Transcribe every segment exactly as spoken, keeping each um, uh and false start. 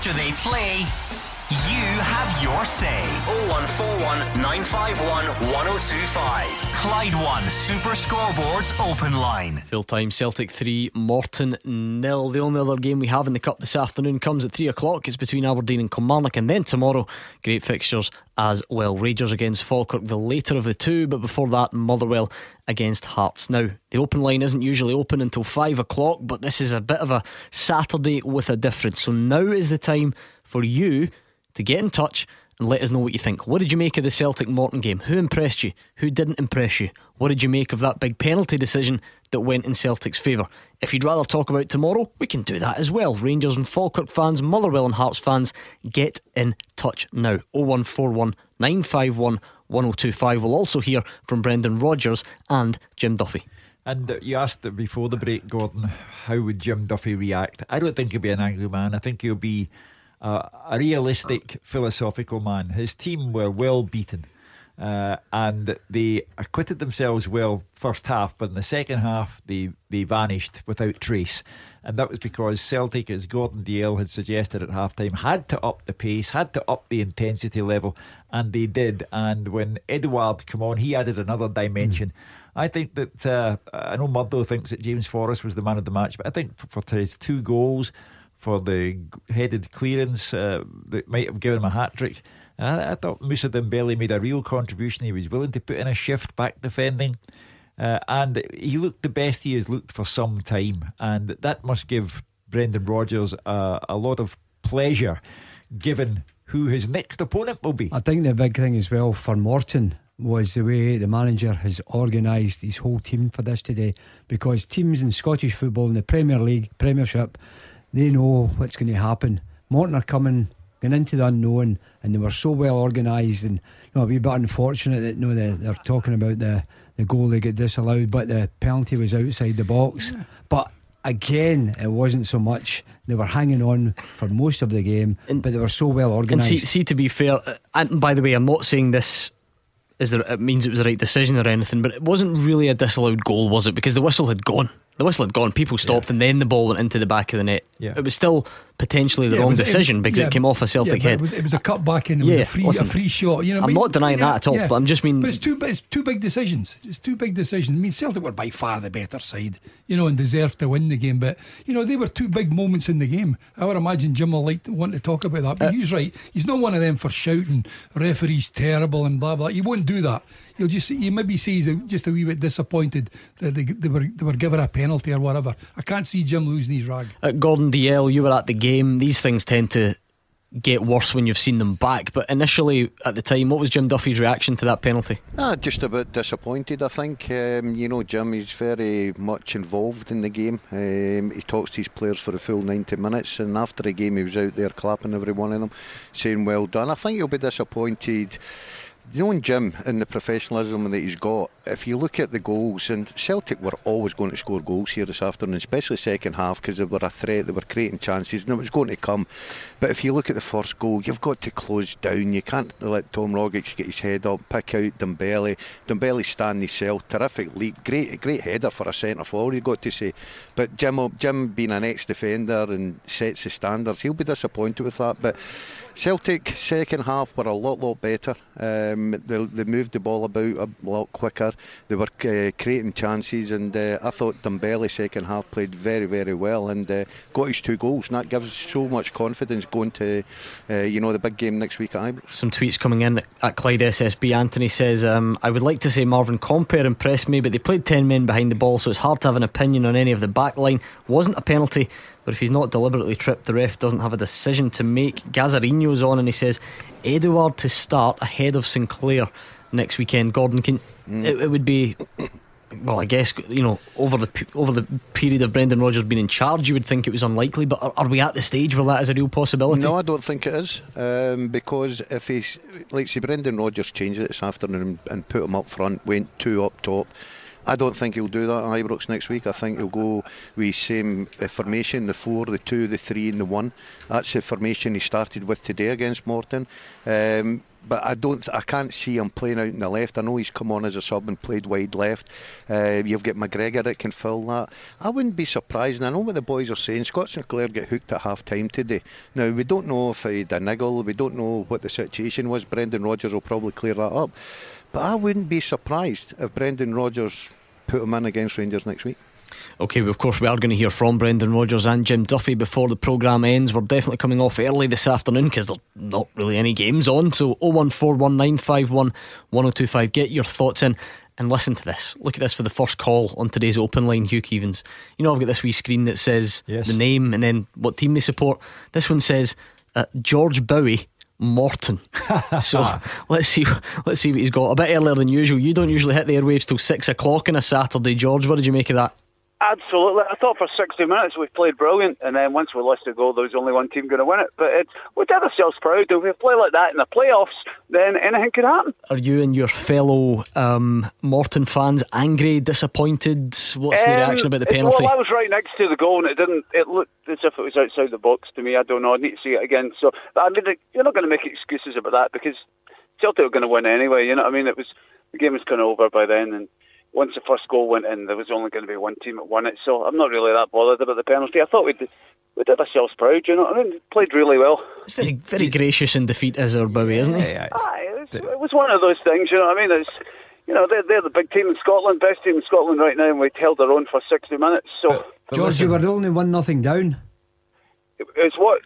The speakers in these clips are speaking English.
After they play, you have your say. oh one four one, nine five one, one oh two five. Clyde One Super Scoreboards Open Line. Full time, Celtic three, Morton nil. The only other game we have in the Cup this afternoon comes at three o'clock. It's between Aberdeen and Kilmarnock. And then tomorrow, great fixtures as well. Rangers against Falkirk, the later of the two. But before that, Motherwell against Hearts. Now, the open line isn't usually open until five o'clock, but this is a bit of a Saturday with a difference. So now is the time for you to get in touch and let us know what you think. What did you make of the Celtic-Morton game? Who impressed you? Who didn't impress you? What did you make of that big penalty decision that went in Celtic's favour? If you'd rather talk about tomorrow, we can do that as well. Rangers and Falkirk fans, Motherwell and Hearts fans, get in touch now. oh one four one, nine five one, one oh two five. We'll also hear from Brendan Rodgers and Jim Duffy. And you asked before the break, Gordon, how would Jim Duffy react? I don't think he'll be an angry man. I think he'll be Uh, a realistic, philosophical man. His team were well beaten, uh, and they acquitted themselves well first half, but in the second half they, they vanished without trace. And that was because Celtic, as Gordon Dalziel had suggested at half time, had to up the pace, had to up the intensity level, and they did. And when Édouard came on, he added another dimension. mm. I think that uh, I know Murdo thinks that James Forrest was the man of the match, but I think for his two goals, for the headed clearance uh, that might have given him a hat-trick. I, I thought Moussa Dembélé made a real contribution. He was willing to put in a shift back defending, uh, and he looked the best he has looked for some time, and that must give Brendan Rodgers a, a lot of pleasure given who his next opponent will be. I think the big thing as well for Morton was the way the manager has organised his whole team for this today, because teams in Scottish football in the Premier League, Premiership, they know what's going to happen. Morton are coming, going into the unknown, and they were so well organised. And you know, a wee bit unfortunate that you know, they're, they're talking about the, the goal they got disallowed, but the penalty was outside the box. Yeah. But again, it wasn't so much. They were hanging on for most of the game, and, but they were so well organised. And see, see, to be fair, and by the way, I'm not saying this is there, it means it was the right decision or anything, but it wasn't really a disallowed goal, was it? Because the whistle had gone. The whistle had gone, people stopped, yeah. and then the ball went into the back of the net. Yeah. It was still potentially the yeah, wrong was, decision it, because yeah, it came off a Celtic yeah, head. It was, it was a cut back and it yeah, was a free, listen, a free shot. You know, I'm I mean, not denying yeah, that at all, yeah. but I'm just mean. But it's two, it's two big decisions. It's two big decisions. I mean, Celtic were by far the better side, you know, and deserved to win the game. But you know, they were two big moments in the game. I would imagine Jim will like to want to talk about that. But uh, he's right. He's not one of them for shouting referees terrible and blah blah. He won't do that. You'll just you maybe see he's just a wee bit disappointed that they, they were they were given a penalty or whatever. I can't see Jim losing his rag. Uh, Gordon Dalziel, you were at the game. These things tend to get worse when you've seen them back. But initially, at the time, what was Jim Duffy's reaction to that penalty? Ah, just a bit disappointed, I think. Um, you know, Jim, he's very much involved in the game. Um, he talks to his players for the full ninety minutes, and after the game, he was out there clapping every one of them, saying well done. I think he'll be disappointed. Knowing Jim and the professionalism that he's got, if you look at the goals, and Celtic were always going to score goals here this afternoon, especially second half, because they were a threat, they were creating chances, and it was going to come. But if you look at the first goal, you've got to close down. You can't let Tom Rogic get his head up, pick out Dembélé. Dembélé stand himself, terrific leap, great great header for a centre forward, you've got to say. But Jim, Jim being an ex-defender and sets the standards, he'll be disappointed with that. But Celtic second half were a lot lot better. Um, they, they moved the ball about a lot quicker. They were uh, creating chances, and uh, I thought Dembélé second half played very very well and uh, got his two goals, and that gives us so much confidence going to uh, you know the big game next week at Ibrox. Some tweets coming in at Clyde S S B. Anthony says um, I would like to say Marvin Compper impressed me, but they played ten men behind the ball, so it's hard to have an opinion on any of the back line. Wasn't a penalty, but if he's not deliberately tripped, the ref doesn't have a decision to make. Gazzarinho's on and he says Édouard to start ahead of Sinclair next weekend. Gordon, can mm. it, it would be, well, I guess, you know, over the over the period of Brendan Rodgers being in charge, you would think it was unlikely, but are, are we at the stage where that is a real possibility? No, I don't think it is, um, because if he's, like, see, Brendan Rodgers changed it this afternoon and put him up front, went two up top. I don't think he'll do that at Ibrox next week. I think he'll go with the same formation, the four, the two, the three and the one. That's the formation he started with today against Morton. Um, but I don't, I can't see him playing out in the left. I know he's come on as a sub and played wide left. Uh, you've got McGregor that can fill that. I wouldn't be surprised, and I know what the boys are saying. Scott Sinclair got hooked at half time today. Now we don't know if he had a niggle, we don't know what the situation was. Brendan Rodgers will probably clear that up, but I wouldn't be surprised if Brendan Rodgers put him in against Rangers next week. Okay, well, of course we are going to hear from Brendan Rodgers and Jim Duffy before the programme ends. We're definitely coming off early this afternoon because there's not really any games on. So oh one four one nine five one one oh two five, get your thoughts in. And listen to this. Look at this for the first call on today's open line, Hugh Keevens. You know, I've got this wee screen that says yes, the name and then what team they support. This one says uh, George Bowie Morton. So let's see let's see what he's got. A bit earlier than usual. You don't usually hit the airwaves till six o'clock on a Saturday, George. What did you make of that? Absolutely. I thought for sixty minutes we played brilliant, and then once we lost a goal there was only one team going to win it. But it's, we did ourselves proud. If we play like that in the playoffs, then anything could happen. Are you and your fellow um, Morton fans angry, disappointed? What's um, the reaction about the penalty? It, well, I was right next to the goal and it didn't, it looked as if it was outside the box to me. I don't know, I need to see it again. So, but I mean, you're not going to make excuses about that because Celtic were going to win anyway, you know what I mean? It was, the game was kind of over by then, and once the first goal went in, there was only going to be one team that won it, so I'm not really that bothered about the penalty. I thought we did, we did ourselves proud, you know. I mean, played really well. It's very, very gracious in defeat, is our Bowie, isn't he? Yeah, ah, it, was, it was one of those things, you know what I mean? It's, you know, they're, they're the big team in Scotland, best team in Scotland right now, and we held our own for sixty minutes. So, but, but George, you were only one nothing down. It, it's what.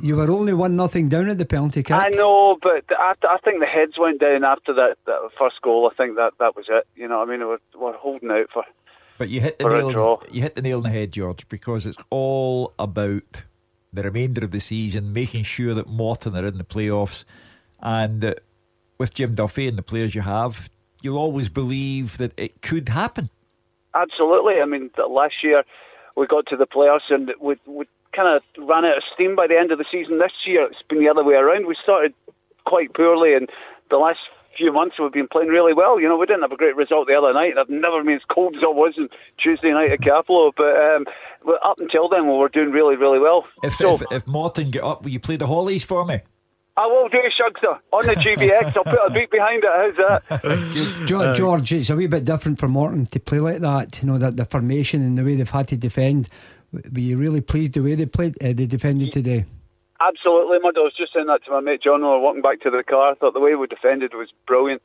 You were only one nothing down at the penalty kick. I know, but I, I think the heads went down after that, that first goal. I think that, that was it. You know what I mean? We're, we're holding out for. But you hit the nail. You hit the nail on the head, George, because it's all about the remainder of the season, making sure that Morton are in the playoffs, and uh, with Jim Duffy and the players you have, you'll always believe that it could happen. Absolutely. I mean, last year we got to the playoffs and we. we kind of ran out of steam by the end of the season. This year it's been the other way around. We started quite poorly and the last few months we've been playing really well. You know, we didn't have a great result the other night. I've never been as cold as I was on Tuesday night at Cappielow, but um, up until then we were doing really, really well. If, so, if, if Morton get up, will you play the Hollies for me? I will do, Shugster, on the G B X. I'll put a beat behind it. How's that? George, George, it's a wee bit different for Morton to play like that. You know, that the formation and the way they've had to defend. Were you really pleased the way they played, uh, they defended today? Absolutely, Mud. I was just saying that to my mate John when we were walking back to the car. I thought the way we defended was brilliant.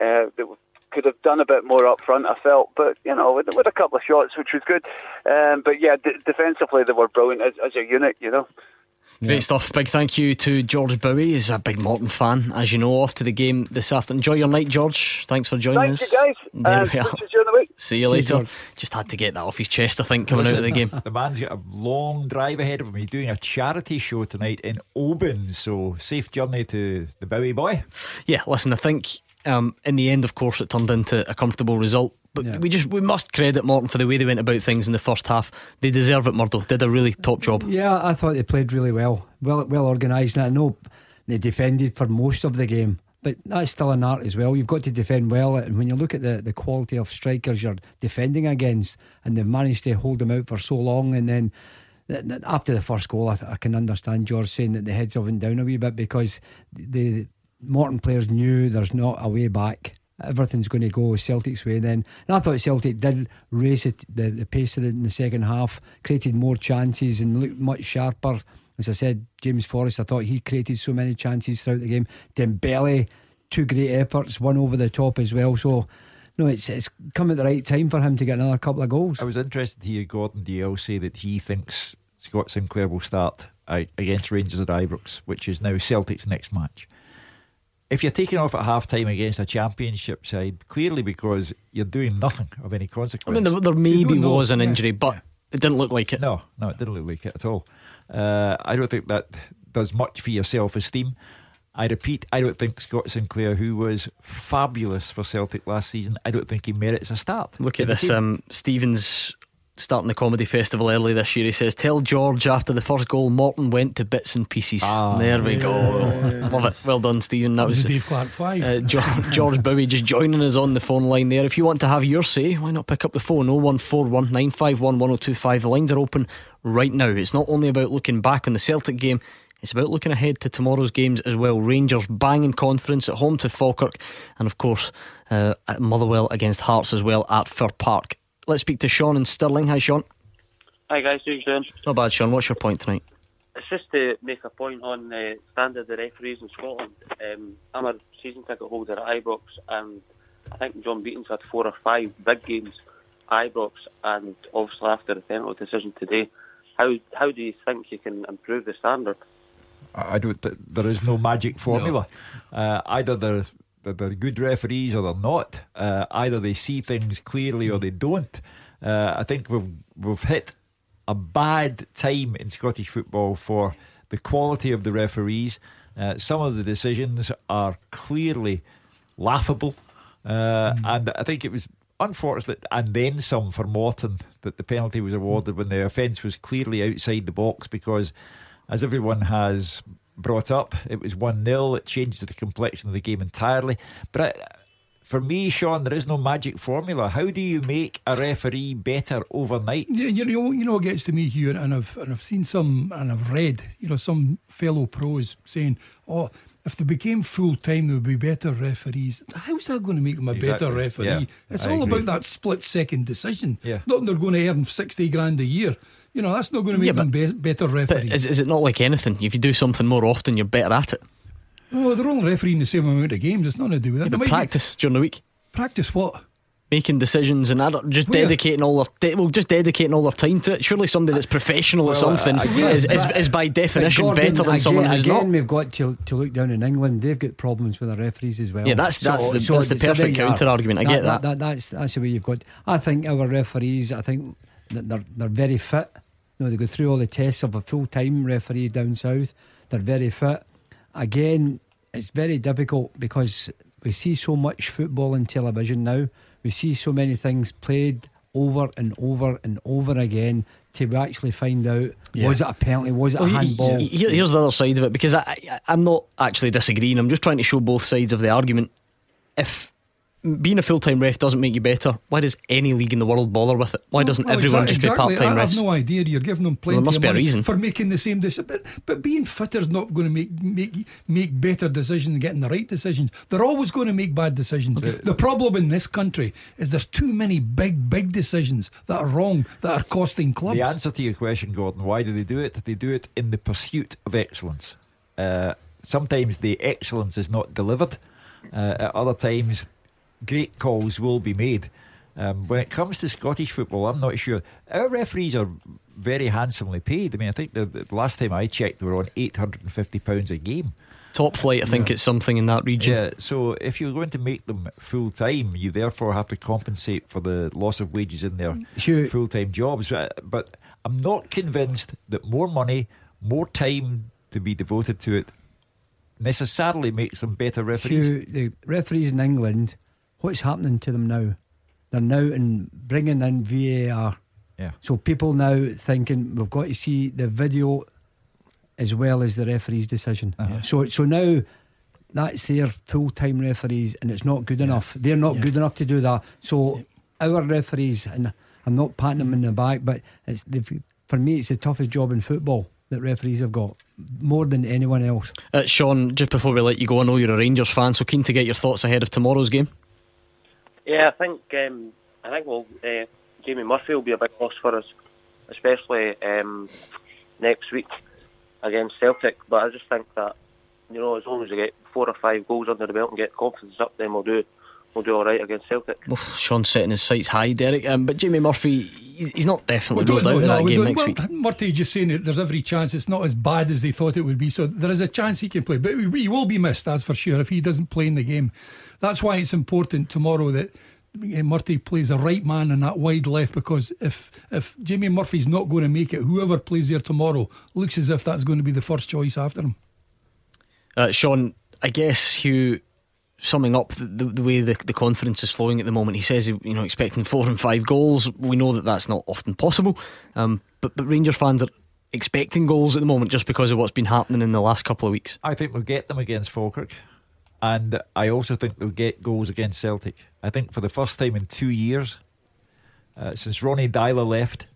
Uh, they could have done a bit more up front, I felt, but you know, with, with a couple of shots, which was good. Um, but yeah, d- defensively they were brilliant as, as a unit, you know. Yeah. Great stuff. Big thank you to George Bowie. He's a big Morton fan, as you know. Off to the game this afternoon. Enjoy your night, George. Thanks for joining Thank us. Thank you, guys. There um, we are. See you later. George. Just had to get that off his chest, I think, coming Listen, out of the game. The man's got a long drive ahead of him. He's doing a charity show tonight in Oban, so safe journey to the Bowie boy. Yeah, listen, I think um, in the end, of course, it turned into a comfortable result. But yeah. we just we must credit Morton for the way they went about things in the first half. They deserve it, Murdo. Did a really top job. Yeah, I thought they played really well, well, well organised. And I know they defended for most of the game, but that's still an art as well. You've got to defend well, and when you look at the, the quality of strikers you're defending against, and they've managed to hold them out for so long, and then after the first goal, I, I can understand George saying that the heads went down a wee bit because the Morton players knew there's not a way back. Everything's going to go Celtic's way then. And I thought Celtic did race it, the, the pace of it in the second half, created more chances and looked much sharper. As I said, James Forrest, I thought he created so many chances throughout the game. Dembélé, two great efforts, one over the top as well. So no, it's it's come at the right time for him to get another couple of goals. I was interested to hear Gordon Dalziel say that he thinks Scott Sinclair will start against Rangers at Ibrox, which is now Celtic's next match. If you're taking off at half time against a championship side, clearly because you're doing nothing of any consequence. I mean, there, there maybe was an injury, yeah, but yeah. It didn't look like it. No, no, it didn't look like it at all. Uh, I don't think that does much for your self-esteem. I repeat, I don't think Scott Sinclair, who was fabulous for Celtic last season, I don't think he merits a start. Look at this, um, Stevens starting the comedy festival early this year. He says, tell George after the first goal Morton went to bits and pieces. ah, There we yeah. go. Love it. Well done, Stephen. That was Steve uh, Clark five. uh, George, George Bowie just joining us on the phone line there. If you want to have your say, why not pick up the phone? Zero one four one nine five one one zero two five. The lines are open right now. It's not only about looking back on the Celtic game, it's about looking ahead to tomorrow's games as well. Rangers banging confidence at home to Falkirk, and of course uh, at Motherwell against Hearts as well at Fir Park. Let's speak to Sean in Stirling. Hi, Sean. Hi, guys. How are you doing? Not bad, Sean. What's your point tonight? It's just to make a point on the standard of referees in Scotland. Um, I'm a season ticket holder at Ibrox, and I think John Beaton's had four or five big games at Ibrox, and obviously after the penalty decision today, how how do you think you can improve the standard? I don't. There is no magic formula. No. Uh, either they're, they're good referees or they're not. Uh, either they see things clearly or they don't. Uh, I think we've we've hit a bad time in Scottish football for the quality of the referees. Uh, some of the decisions are clearly laughable, uh, mm. and I think it was unfortunate, and then some for Morton, that the penalty was awarded when the offence was clearly outside the box, because, as everyone has brought up, it was one nil. It changed the complexion of the game entirely. But I, for me, Sean, there is no magic formula. How do you make a referee better overnight? You, you know, you know, what gets to me here, and I've and I've seen some, and I've read, you know, some fellow pros saying, "Oh, if they became full time, they would be better referees." How's that going to make them a exactly. better referee? Yeah, it's I all agree. About that split second decision. Yeah. Not that they're going to earn sixty grand a year. You know, that's not going to make yeah, them be- better referees. Is, is it not like anything? If you do something more often, you're better at it. Well, they're only refereeing the same amount of games. It's nothing to do with that. Yeah, but practice be... during the week. Practice what? Making decisions and just Where? dedicating all their de- well, just dedicating all their time to it. Surely somebody that's professional well, at something uh, again, is, is, is by definition Gordon, better than again, someone who's again, not. Again, we've got to, to look down in England. They've got problems with their referees as well. Yeah, that's that's so, the so that's the perfect counter argument. I that, get that. That, that. That's that's the way you've got. I think our referees. I think they're they're very fit. You know, they go through all the tests of a full time referee down south. They're very fit. Again, it's very difficult because we see so much football on television now. We see so many things played over and over and over again till we actually find out, yeah. was it a penalty, was it well, a handball? Here, here's the other side of it, because I, I, I'm not actually disagreeing. I'm just trying to show both sides of the argument. If being a full-time ref doesn't make you better, why does any league in the world bother with it? Why doesn't well, everyone exactly, just be part-time refs? I have refs? no idea. You're giving them plenty well, there must of be a money reason. For making the same decision, but, but being fitter is not going to make make make better decisions and getting the right decisions. They're always going to make bad decisions. Okay. The problem in this country is there's too many big big decisions that are wrong, that are costing clubs. The answer to your question, Gordon, why do they do it? They do it in the pursuit of excellence. Uh, sometimes the excellence is not delivered. Uh, at other times, great calls will be made. Um, when it comes to Scottish football, I'm not sure. Our referees are very handsomely paid. I mean, I think the, the last time I checked, they were on eight hundred fifty pounds a game. Top flight, I think yeah. it's something in that region. Yeah. So if you're going to make them full time, you therefore have to compensate for the loss of wages in their full time jobs. But I'm not convinced that more money, more time to be devoted to it, necessarily makes them better referees. Hugh, the referees in England, what's happening to them now? They're now in bringing in V A R. Yeah. So people now thinking we've got to see the video as well as the referee's decision. Uh-huh. So so now that's their full-time referees, and it's not good yeah. enough. They're not yeah. good enough to do that. So yeah. our referees, and I'm not patting them in the back, but it's for me it's the toughest job in football that referees have got, more than anyone else. Uh, Sean, just before we let you go, I know you're a Rangers fan, so keen to get your thoughts ahead of tomorrow's game. Yeah, I think um, I think well, uh, Jamie Murphy will be a big loss for us, especially um, next week against Celtic. But I just think that, you know, as long as we get four or five goals under the belt and get confidence up, then we'll do we'll do all right against Celtic. Well, Sean's setting his sights high, Derek. Um, but Jamie Murphy, he's, he's not definitely ruled out in that game next well, week. Murty just saying that there's every chance it's not as bad as they thought it would be. So there is a chance he can play, but he will be missed, that's for sure, if he doesn't play in the game. That's why it's important tomorrow that Murty plays the right man in that wide left, because if if Jamie Murphy's not going to make it, whoever plays there tomorrow looks as if that's going to be the first choice after him. Uh, Sean, I guess, Hugh, summing up the, the, the way the, the conference is flowing at the moment, he says, you know, expecting four and five goals. We know that that's not often possible, um, but, but Rangers fans are expecting goals at the moment just because of what's been happening in the last couple of weeks. I think we'll get them against Falkirk, and I also think they'll get goals against Celtic. I think for the first time in two years, uh, since Ronnie Dyler left,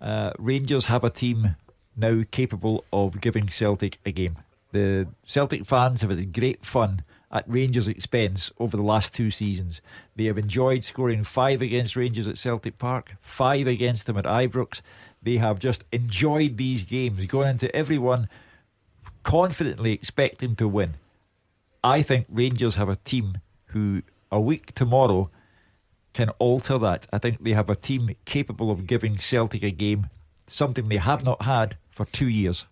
uh, Rangers have a team now capable of giving Celtic a game. The Celtic fans have had great fun at Rangers' expense over the last two seasons. They have enjoyed scoring five against Rangers at Celtic Park, five against them at Ibrox. They have just enjoyed these games, going into everyone confidently expecting to win. I think Rangers have a team who, a week tomorrow, can alter that. I think they have a team capable of giving Celtic a game, something they have not had for two years.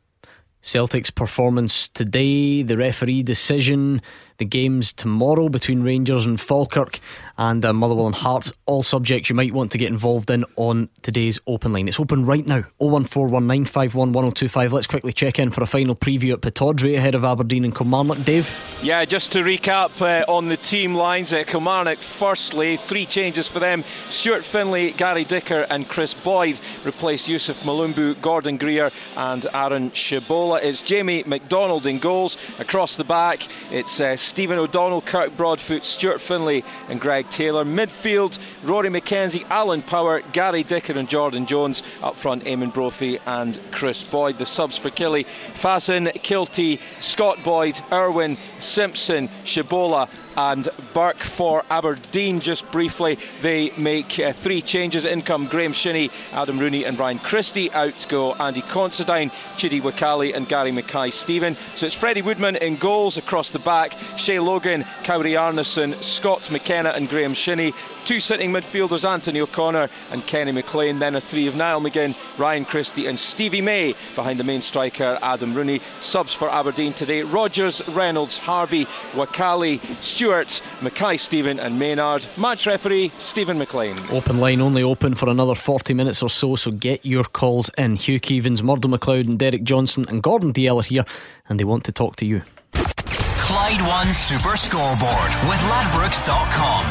Celtic's performance today, the referee decision, the games tomorrow between Rangers and Falkirk, and uh, Motherwell and Hearts, all subjects you might want to get involved in on today's open line. It's open right now, oh one four one nine five one one oh two five. Let's quickly check in for a final preview at Pittodrie ahead of Aberdeen and Kilmarnock. Dave? Yeah, just to recap uh, on the team lines at Kilmarnock, firstly, three changes for them. Stuart Finlay, Gary Dicker and Kris Boyd replace Yusuf Malumbu, Gordon Greer and Aaron Shibola. It's Jamie McDonald in goals. Across the back, it's uh, Stephen O'Donnell, Kirk Broadfoot, Stuart Finlay and Greg Taylor. Midfield, Rory McKenzie, Alan Power, Gary Dicker and Jordan Jones. Up front, Eamon Brophy and Kris Boyd. The subs for Killie: Fasson, Kilty, Scott Boyd, Irwin, Simpson, Shibola and Burke. For Aberdeen, just briefly, they make uh, three changes. In come Graeme Shinnie, Adam Rooney and Ryan Christie. Out go Andy Considine, Chidi Wakali and Gary Mackay-Stephen. So it's Freddie Woodman in goals. Across the back, Shea Logan, Cowrie Arneson, Scott McKenna and Graeme Shinnie. Two sitting midfielders, Anthony O'Connor and Kenny McLean. Then a three of Niall McGinn, Ryan Christie and Stevie May behind the main striker, Adam Rooney. Subs for Aberdeen today: Rogers, Reynolds, Harvey, Wakali, Stewart, Mackay-Stephen and Maynard. Match referee, Stephen McLean. Open line only open for another forty minutes or so, so get your calls in. Hugh Keevens, Murdo McLeod and Derek Johnson and Gordon Dalziel are here, and they want to talk to you. Clyde One Super Scoreboard with Ladbrokes dot com.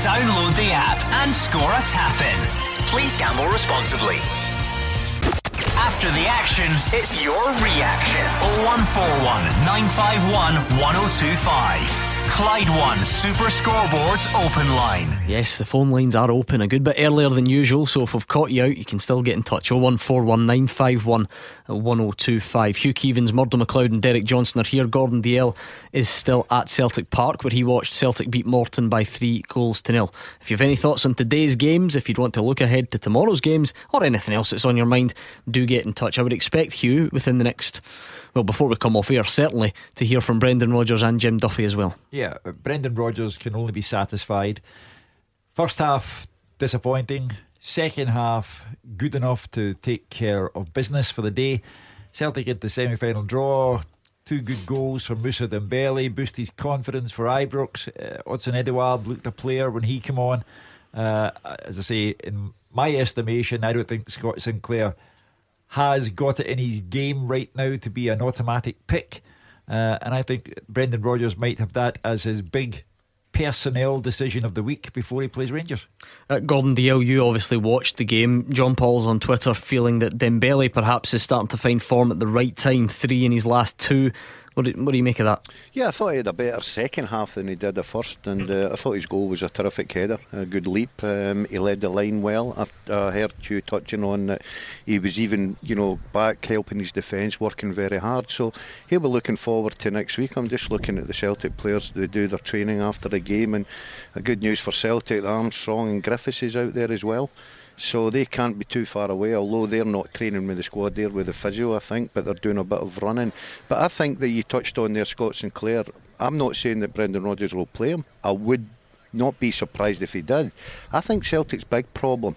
Download the app and score a tap-in. Please gamble responsibly. After the action, it's your reaction. oh one four one nine five one one oh two five. Clyde One Super Scoreboard's open line. Yes, the phone lines are open a good bit earlier than usual, so if we've caught you out, you can still get in touch. oh one four one nine five one one oh two five. Hugh Keevens, Murdo McLeod and Derek Johnson are here. Gordon Dalziel is still at Celtic Park, where he watched Celtic beat Morton by three goals to nil. If you have any thoughts on today's games, if you'd want to look ahead to tomorrow's games, or anything else that's on your mind, do get in touch. I would expect, Hugh, within the next, well, before we come off air, certainly, to hear from Brendan Rodgers and Jim Duffy as well. Yeah, Brendan Rodgers can only be satisfied. First half, disappointing. Second half, good enough to take care of business for the day. Celtic get the semi-final draw. Two good goals from Moussa Dembélé. Boost his confidence for Ibrox. Uh, Odsonne Édouard looked a player when he came on. Uh, as I say, in my estimation, I don't think Scott Sinclair has got it in his game right now to be an automatic pick. Uh, and I think Brendan Rodgers might have that as his big personnel decision of the week before he plays Rangers. Uh, Gordon Dalziel, you obviously watched the game. John Paul's on Twitter feeling that Dembélé perhaps is starting to find form at the right time. Three in his last two. What do, what do you make of that? Yeah, I thought he had a better second half than he did the first, and uh, I thought his goal was a terrific header, a good leap. Um, he led the line well. I, I heard you touching on that he was even, you know, back helping his defence, working very hard. So he'll be looking forward to next week. I'm just looking at the Celtic players. They do their training after the game, and good news for Celtic, Armstrong and Griffiths is out there as well. So they can't be too far away, although they're not training with the squad, they're with the physio, I think, but they're doing a bit of running. But I think that you touched on there, Scott Sinclair. I'm not saying that Brendan Rodgers will play him. I would not be surprised if he did. I think Celtic's big problem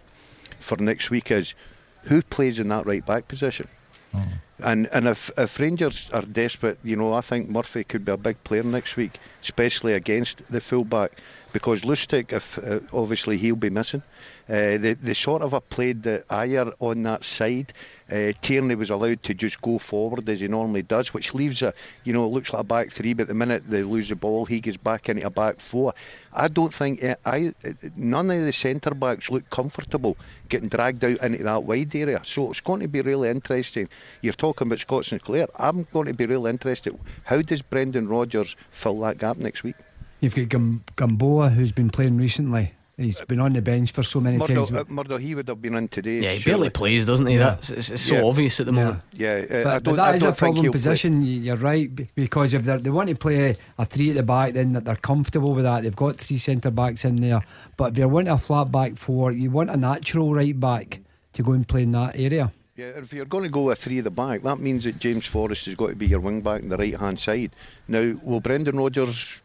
for next week is who plays in that right-back position. Mm. And and if, if Rangers are desperate, you know, I think Murphy could be a big player next week, especially against the full-back. Because Lustig, if, uh, obviously he'll be missing. Uh, they, they sort of have played the Ayer on that side Uh, Tierney was allowed to just go forward as he normally does, which leaves a, you know, it looks like a back three, but the minute they lose the ball, he gets back into a back four. I don't think it, I none of the centre backs look comfortable getting dragged out into that wide area. So it's going to be really interesting. You're talking about Scott Sinclair. I'm going to be really interested. How does Brendan Rodgers fill that gap next week? You've got Gam- Gamboa, who's been playing recently. He's been on the bench for so many Murdo, times. Murdo, he would have been in today. Yeah, he surely. barely plays, doesn't he? Yeah. That's it's, it's so yeah. obvious at the moment. Yeah, yeah. Uh, but, I don't, but that I is don't a problem position. Play. You're right, because if they want to play a three at the back, then they're comfortable with that. They've got three centre backs in there. But if you want a flat back four, you want a natural right back to go and play in that area. Yeah, if you're going to go with three at the back, that means that James Forrest has got to be your wing back on the right hand side. Now, will Brendan Rodgers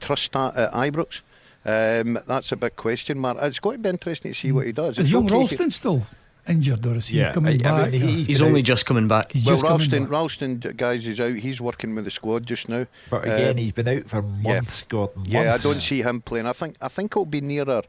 trust that at Ibrox? Um, that's a big question mark. It's going to be interesting to see what he does. Is young Ralston still injured, or is he yeah, coming I, back? I mean, he's, he's only out. just coming back. He's well, Ralston, Ralston, guys, is out. He's working with the squad just now. But again, um, he's been out for months, yeah. Gordon. Months. Yeah, I don't see him playing. I think I think it'll be nearer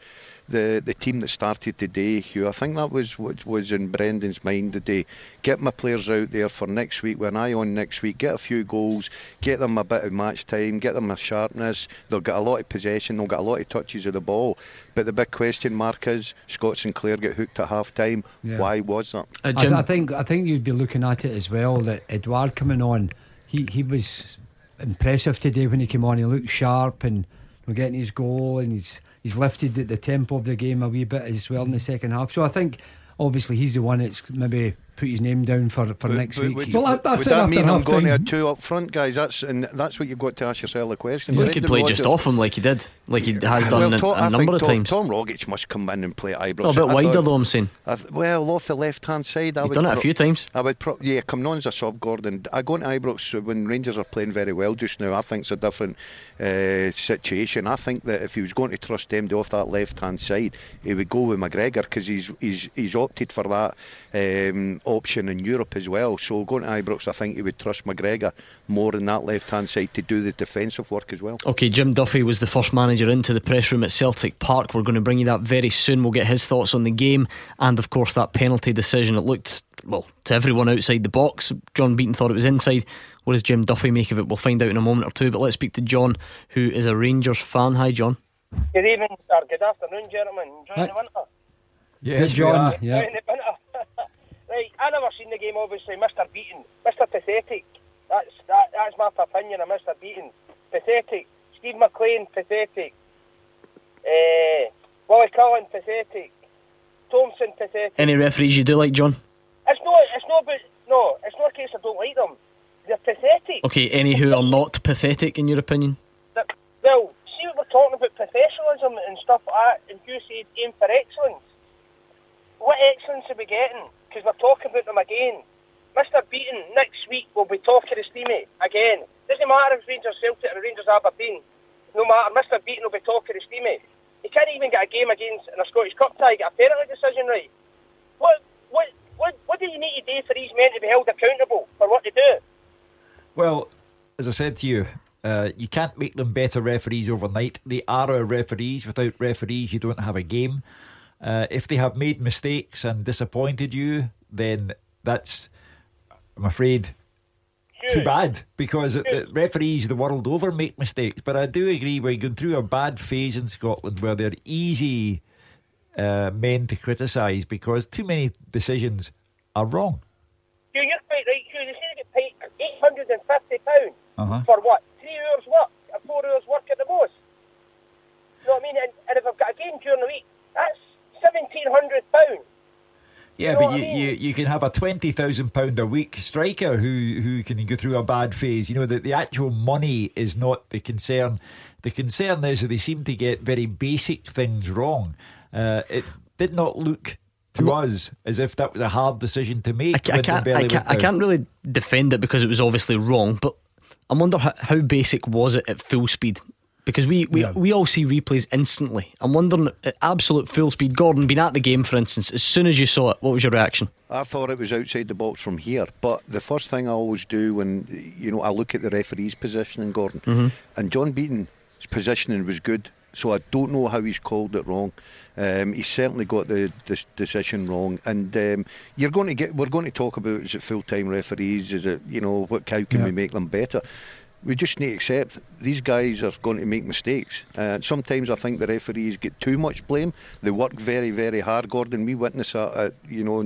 the the team that started today, Hugh. I think that was what was in Brendan's mind today. Get my players out there for next week, with an eye on next week, get a few goals, get them a bit of match time, get them a sharpness. They'll get a lot of possession, they'll get a lot of touches of the ball. But the big question mark is, Scott Sinclair got hooked at half time. Yeah. Why was that? Uh, Jim, I, th- I think I think you'd be looking at it as well, that Édouard coming on, he, he was impressive today when he came on. He looked sharp and getting his goal, and he's He's lifted the, the tempo of the game a wee bit as well in the second half. So I think, obviously, he's the one that's maybe put his name down for, for would, next would, week. Well, that, that's would that mean I'm going to a two up front, guys? That's and that's what you've got to ask yourself the question. You could play Rodgers just off him like he did, like he has done well, Tom, a, a number of Tom, times. Tom Rogic must come in and play at Ibrox. Oh, a bit I wider thought, though, I'm saying. I th- well, off the left hand side. He's done it pro- a few times. I would, pro- yeah, come on as a sub, Gordon. I go into Ibrox when Rangers are playing very well just now. I think it's a different uh, situation. I think that if he was going to trust them to off that left hand side, he would go with McGregor, because he's he's he's opted for that. Um, option in Europe as well. So going to Ibrox, I think he would trust McGregor more in that left hand side to do the defensive work as well. OK, Jim Duffy was the first manager into the press room at Celtic Park. We're going to bring you that very soon. We'll get his thoughts on the game, and of course that penalty decision. It looked, well, to everyone outside the box, John Beaton thought it was inside. What does Jim Duffy make of it? We'll find out in a moment or two, but let's speak to John, who is a Rangers fan. Hi John. Good evening or good afternoon, gentlemen. Enjoying the winter? Yes, John. Yeah. Enjoying the winter. Right, I never seen the game, obviously. Mister Beaton, Mister Pathetic. That's that, that's my opinion of Mister Beaton. Pathetic. Steve McLean, pathetic. Uh, Willie Cullen, pathetic. Thompson, pathetic. Any referees you do like, John? It's not. It's not. But no, it's not a case I don't like them. They're pathetic. Okay, any who are not pathetic, in your opinion? That, well, see what we're talking about, professionalism and stuff like that. And you said aim for excellence. What excellence are we getting? Because we're talking about them again. Mister Beaton, next week we'll be talking to Steamy again. Doesn't matter if Rangers Celtic or Rangers Aberdeen. No matter, Mister Beaton will be talking to Steamy. He can't even get a game against in a Scottish Cup tie, get a penalty decision right. What, what, what, what do you need to do for these men to be held accountable for what they do? Well, as I said to you, uh, you can't make them better referees overnight. They are our referees. Without referees, you don't have a game. Uh, if they have made mistakes and disappointed you, then that's, I'm afraid, Huge. too bad, because it, it, referees the world over make mistakes. But I do agree, we're going through a bad phase in Scotland where they're easy uh, men to criticise because too many decisions are wrong. You're quite right, Hugh. They seem to get paid eight hundred fifty pounds uh-huh. for what? Three hours work, or four hours work at the most. You know what I mean? And, and if I've got a game during the week, that's seventeen hundred pounds. Yeah, you know but you, I mean? you you can have a twenty thousand pounds a week striker who, who can go through a bad phase. You know, the, the actual money is not the concern. The concern is that they seem to get very basic things wrong. Uh, it did not look to not, us as if that was a hard decision to make. I, c- I, can't, I, can't, I can't really defend it because it was obviously wrong, but I wonder how, how basic was it at full speed? Because we, we, yeah. we all see replays instantly. I'm wondering, at absolute full speed, Gordon, being at the game, for instance, as soon as you saw it, what was your reaction? I thought it was outside the box from here. But the first thing I always do when, you know, I look at the referee's positioning, Gordon, mm-hmm. and John Beaton's positioning was good. so I don't know how he's called it wrong. Um, he's certainly got the, the decision wrong, and um, you're going to get. We're going to talk about, is it full-time referees? Is it, you know, what? How can yeah. we make them better? We just need to accept these guys are going to make mistakes. Uh, sometimes I think the referees get too much blame. They work very, very hard, Gordon. We witness that, at, you know,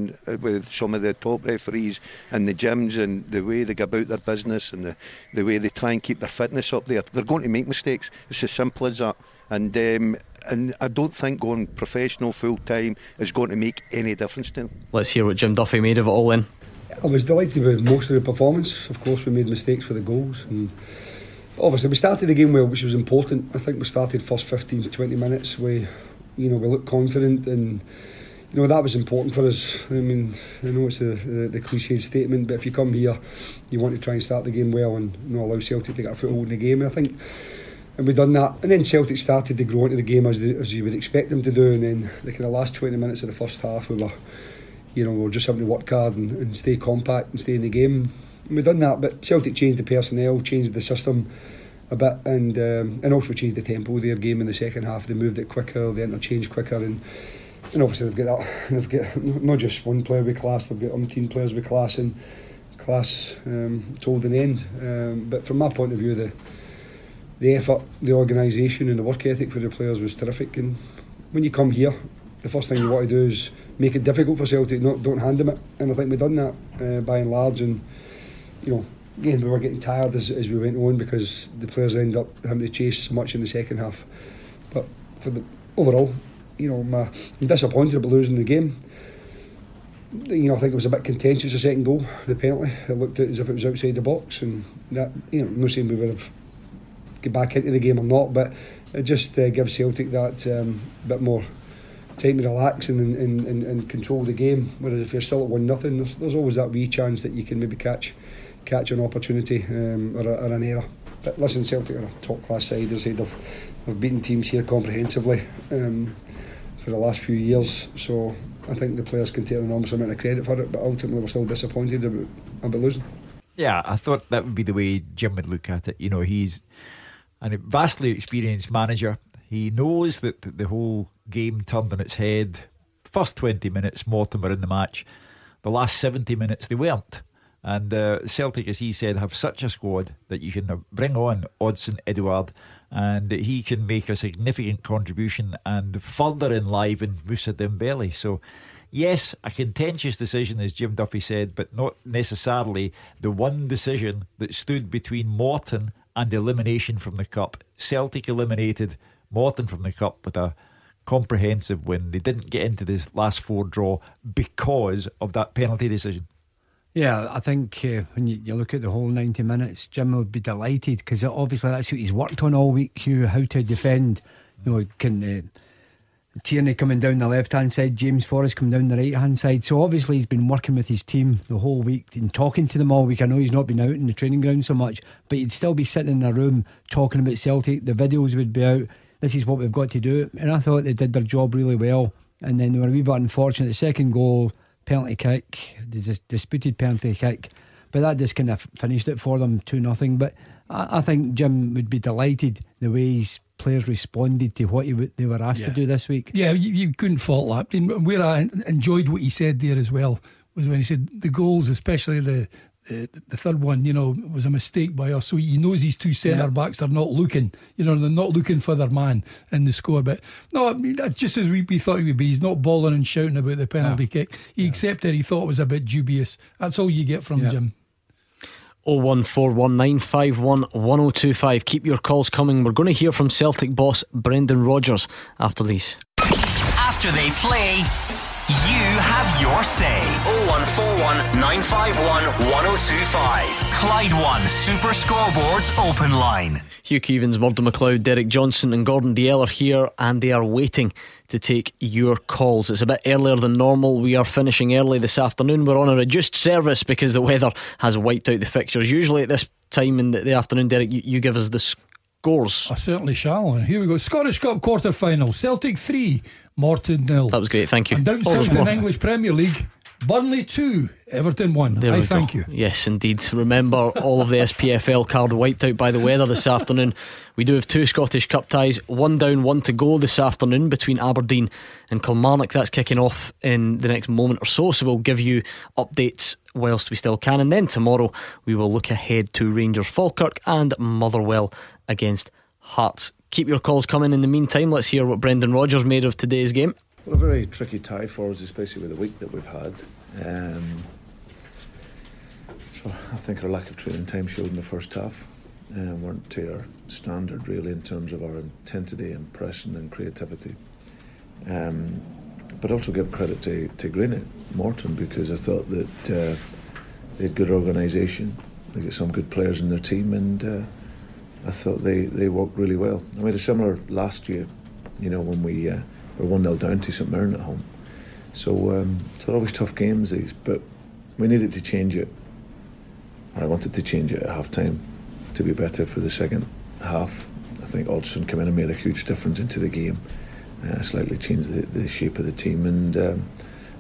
with some of the top referees in the gyms and the way they go about their business and the, the way they try and keep their fitness up there. They're going to make mistakes. It's as simple as that. And um, and I don't think going professional full-time is going to make any difference to them. Let's hear what Jim Duffy made of it all then. I was delighted with most of the performance. Of course, we made mistakes for the goals, and obviously we started the game well, which was important. I think we started first fifteen to twenty minutes. We, you know, we looked confident, and you know that was important for us. I mean, I know it's the, the, the cliched statement, but if you come here, you want to try and start the game well and, you know, allow Celtic to get a foothold in the game. And I think, and we done that, and then Celtic started to grow into the game as the, as you would expect them to do, and then the kind of last twenty minutes of the first half, we were. You know, we were just having to work hard and, and stay compact and stay in the game. And we've done that, but Celtic changed the personnel, changed the system a bit, and um, and also changed the tempo of their game in the second half. They moved it quicker, they interchanged quicker, and and obviously they've got that. They've got not just one player with class, they've got umpteen players with class, and class um, told an end. Um, but from my point of view, the the effort, the organisation, and the work ethic for the players was terrific. And when you come here, the first thing you want to do is make it difficult for Celtic, not, don't hand them it, and I think we've done that uh, by and large. And you know, again, we were getting tired as, as we went on, because the players end up having to chase so much in the second half. But for the overall, you know, my, I'm disappointed about losing the game. You know, I think it was a bit contentious, the second goal, the penalty. It looked as if it was outside the box, and that, you know, I'm not saying we would have got back into the game or not, but it just uh, gives Celtic that um, bit more time to relax and, and, and, and control the game. Whereas if you're still at one nothing, there's, there's always that wee chance that you can maybe catch catch an opportunity um, or, a, or an error. But listen, Celtic are a top class side. As I said, they've, they've beaten teams here comprehensively um, for the last few years. So I think the players can take an enormous amount of credit for it. But ultimately, we're still disappointed about, about losing. Yeah, I thought that would be the way Jim would look at it. You know, he's a vastly experienced manager. He knows that the whole game turned on its head. First twenty minutes, Mortimer in the match. The last seventy minutes, they weren't. And uh, Celtic, as he said, have such a squad that you can bring on Odsonne Édouard, and he can make a significant contribution and further enliven Moussa Dembélé. So, yes, a contentious decision, as Jim Duffy said, but not necessarily the one decision that stood between Morton and elimination from the Cup. Celtic eliminated Morton from the Cup with a comprehensive win. They didn't get into this last four draw because of that penalty decision. Yeah, I think uh, when you, you look at the whole ninety minutes, Jim would be delighted, because obviously that's what he's worked on all week, Hugh, how to defend. You know, can uh, Tierney coming down the left hand side, James Forrest coming down the right hand side. So obviously he's been working with his team the whole week and talking to them all week. I know he's not been out in the training ground so much, but he'd still be sitting in a room talking about Celtic. The videos would be out. This is what we've got to do. And I thought they did their job really well. And then they were a wee bit unfortunate. The second goal, penalty kick, the disputed penalty kick, but that just kind of finished it for them, two nothing. But I, I think Jim would be delighted the way his players responded to what he w- they were asked yeah. to do this week. Yeah, you, you couldn't fault that. I mean, where I enjoyed what he said there as well was when he said the goals, especially the The, the third one, you know, was a mistake by us. So he knows these two centre-backs are not looking, you know, they're not looking for their man in the score. But no, I mean, just as we, we thought he would be. He's not bawling and shouting about the penalty no. kick. He yeah. accepted he thought it was a bit dubious. That's all you get from yeah. Jim. oh one four one nine five one one oh two five. Keep your calls coming. We're going to hear from Celtic boss Brendan Rodgers after these. After they play, you have your say. oh one four one nine five one one oh two five. Clyde One Super Scoreboard's open line. Hugh Keevans, Murdo McLeod, Derek Johnson and Gordon Dalziel are here, and they are waiting to take your calls. It's a bit earlier than normal. We are finishing early this afternoon. We're on a reduced service because the weather has wiped out the fixtures. Usually at this time in the afternoon, Derek, you, you give us the scores. I certainly shall. And here we go. Scottish Cup quarter final. Celtic three, Morton nil. That was great, thank you. And down south in English Premier League, Burnley two, Everton one. I thank go. you. Yes, indeed. Remember, all of the S P F L card wiped out by the weather this afternoon. We do have two Scottish Cup ties, one down, one to go this afternoon between Aberdeen and Kilmarnock. That's kicking off in the next moment or so, so we'll give you updates whilst we still can. And then tomorrow we will look ahead to Rangers Falkirk and Motherwell against Hearts. Keep your calls coming. In the meantime, let's hear what Brendan Rodgers made of today's game. Well, a very tricky tie for us, especially with the week that we've had. Um, so I think our lack of training time showed in the first half. Uh, weren't to our standard really in terms of our intensity, impression and creativity. Um, but also give credit to, to Greenock Morton, because I thought that uh, they had good organisation. They got some good players in their team, and uh, I thought they, they worked really well. I made a similar last year, you know, when we... Uh, We're one nil down to St Mirren at home. So um, they're always tough games, these, but we needed to change it. I wanted to change it at half time to be better for the second half. I think Odsonne came in and made a huge difference into the game, uh, slightly changed the, the shape of the team, and um,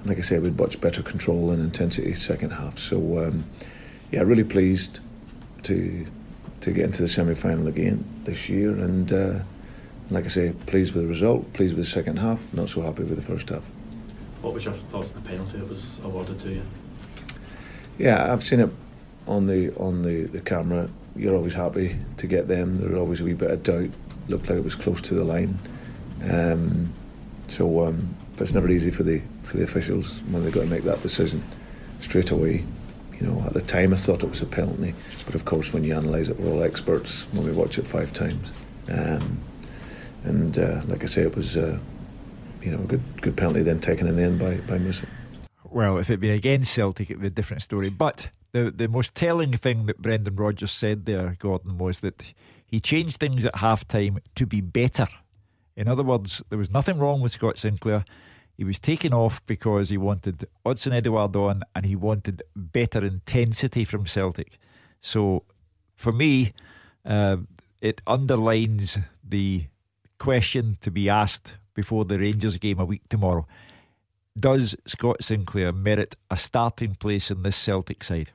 like I said, we had much better control and intensity second half. So um, yeah, really pleased to to get into the semi-final again this year, and uh, like I say, pleased with the result, pleased with the second half, not so happy with the first half. What was your thoughts on the penalty that was awarded to you? Yeah, I've seen it on the on the, the camera. You're always happy to get them. There's always a wee bit of doubt. Looked like it was close to the line. Um, so um, but it's never easy for the for the officials when they've got to make that decision straight away. You know, at the time I thought it was a penalty, but of course when you analyse it, we're all experts when we watch it five times. Um, And uh, like I say, it was uh, you know, a good good penalty then taken in the end by, by Moussa. Well, if it'd been against Celtic, it'd be a different story. But the the most telling thing that Brendan Rodgers said there, Gordon, was that he changed things at half time to be better. In other words, there was nothing wrong with Scott Sinclair. He was taken off because he wanted Odsonne Édouard on, and he wanted better intensity from Celtic. So for me, uh, it underlines the question to be asked before the Rangers game a week tomorrow: does Scott Sinclair merit a starting place in this Celtic side?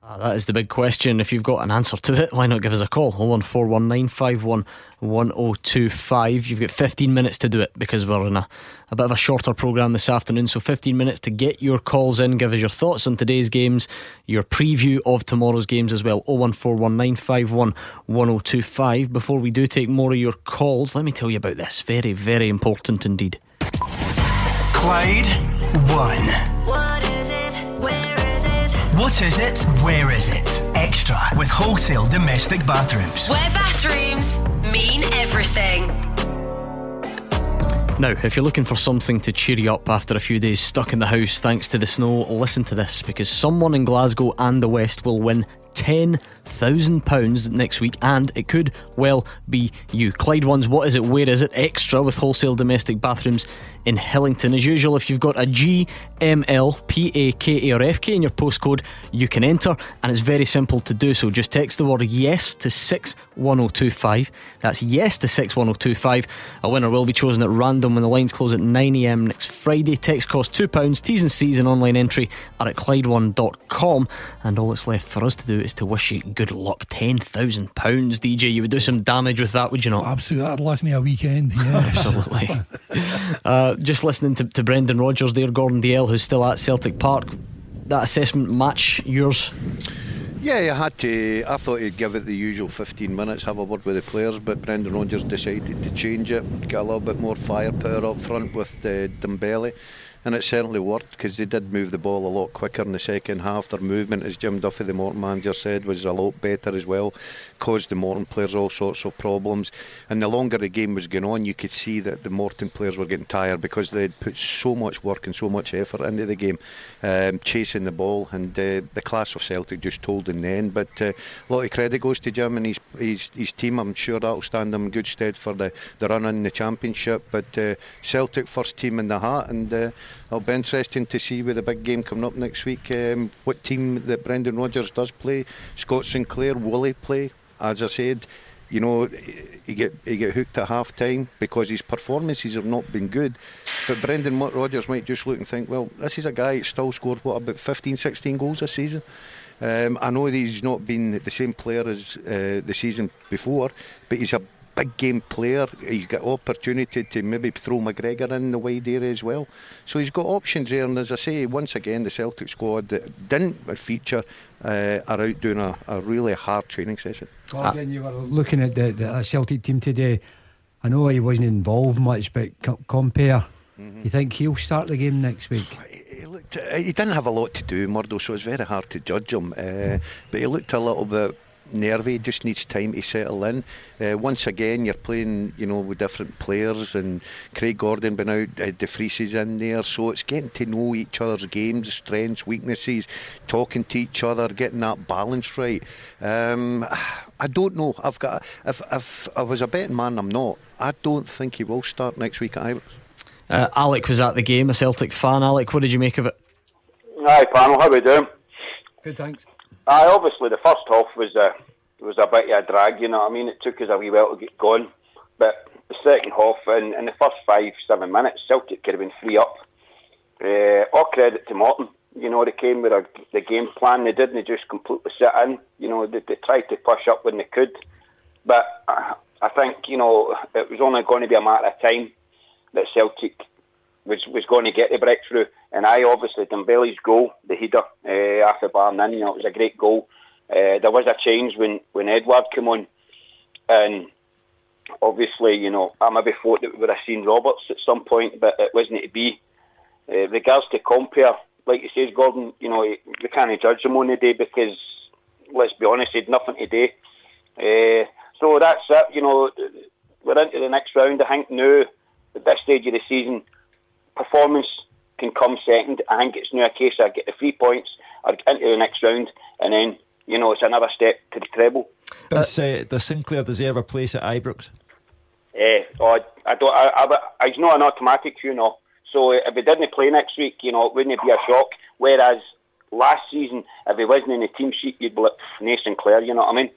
Ah, that is the big question. If you've got an answer to it, why not give us a call? oh one four one nine five one one oh two five. You've got fifteen minutes to do it, because we're in a, a bit of a shorter programme this afternoon. So fifteen minutes to get your calls in. Give us your thoughts on today's games, your preview of tomorrow's games as well. oh one four one nine five one one oh two five. Before we do take more of your calls, let me tell you about this. Very, very important indeed. Clyde One. What is it? Where? What is it? Where is it? Extra with wholesale domestic bathrooms. Where bathrooms mean everything. Now, if you're looking for something to cheer you up after a few days stuck in the house thanks to the snow, listen to this, because someone in Glasgow and the West will win ten thousand pounds next week, and it could well be you. Clyde One's What Is It, Where Is It? Extra with wholesale domestic bathrooms in Hillington. As usual, if you've got a G, M, L, P, A, K, A or F K in your postcode, you can enter, and it's very simple to do so. Just text the word YES to six one oh two five. That's YES to six one oh two five. A winner will be chosen at random when the lines close at nine a.m. next Friday. Text costs two pounds. T's and C's and online entry are at Clyde one dot com, and all that's left for us to do is to wish you good luck. ten thousand pounds, D J, you would do some damage with that, would you not? Absolutely, that'd last me a weekend, yes. Absolutely. uh, Just listening to, to Brendan Rodgers there, Gordon Dalziel, who's still at Celtic Park. That assessment match yours? Yeah, I had to. I thought he'd give it the usual fifteen minutes, have a word with the players, but Brendan Rodgers decided to change it, get a little bit more firepower up front with uh, Dembélé. And it certainly worked, because they did move the ball a lot quicker in the second half. Their movement, as Jim Duffy, the Morton manager, said, was a lot better as well. Caused the Morton players all sorts of problems. And the longer the game was going on, you could see that the Morton players were getting tired, because they had put so much work and so much effort into the game, um, chasing the ball. And uh, the class of Celtic just told in the end. But uh, a lot of credit goes to Jim and his, his, his team. I'm sure that'll stand them in good stead for the, the run in the Championship. But uh, Celtic first team in the hat, and... Uh, it'll be interesting to see with the big game coming up next week um, what team that Brendan Rodgers does play. Scott Sinclair, will he play? As I said, You know, he get he get hooked at half time because his performances have not been good. But Brendan Rodgers might just look and think, well, this is a guy that's still scored what, about fifteen, sixteen goals this season. Um, I know that he's not been the same player as uh, the season before, but he's a big game player. He's got opportunity to maybe throw McGregor in the wide area as well. So he's got options there, and as I say, once again, the Celtic squad that didn't feature uh, are out doing a, a really hard training session. Well, again, you were looking at the, the Celtic team today. I know he wasn't involved much, but Compare, mm-hmm. you think he'll start the game next week? He looked. He didn't have a lot to do, Murdo, so it's very hard to judge him. Uh, mm. But he looked a little bit nervy. Just needs time to settle in. Uh, once again, you're playing, you know, with different players, and Craig Gordon been out, uh, De Vries is in there, so it's getting to know each other's games, strengths, weaknesses, talking to each other, getting that balance right. Um, I don't know. I've got. If if I was a betting man, I'm not. I don't think he will start next week at Ibrox. Uh, Alec was at the game, a Celtic fan. Alec, what did you make of it? Hi, panel. How we doing? Good, thanks. Aye, obviously the first half was a was a bit of a drag, you know what I mean? It took us a wee while to get going, but the second half and in, in the first five seven minutes, Celtic could have been three up. Uh, all credit to Morton, you know, they came with a, the game plan. They didn't just completely sit in, you know. They, they tried to push up when they could, but I, I think you know it was only going to be a matter of time that Celtic was was going to get the breakthrough. And I obviously Dembele's goal, the header uh, after barring in, you know, it was a great goal. Uh, there was a change when, when Edward came on, and obviously, you know, I maybe thought that we would have seen Roberts at some point, but it wasn't to be. Uh, regards to Compare, like you says, Gordon, you know, we can't judge him on the day because, let's be honest, he had nothing today. Uh, so that's it, you know. We're into the next round. I think now, at this stage of the season, performance can come second. I think it's now a case I get the three points, I get into the next round, and then, you know, it's another step to the treble. Does, uh, does Sinclair deserve a place at Ibrox? Eh, uh, oh, I don't. I, I, he's not an automatic, you know. So if he didn't play next week, you know, it wouldn't be a shock. Whereas last season, if he wasn't in the team sheet, you'd be like, "Nay, Sinclair," you know what I mean?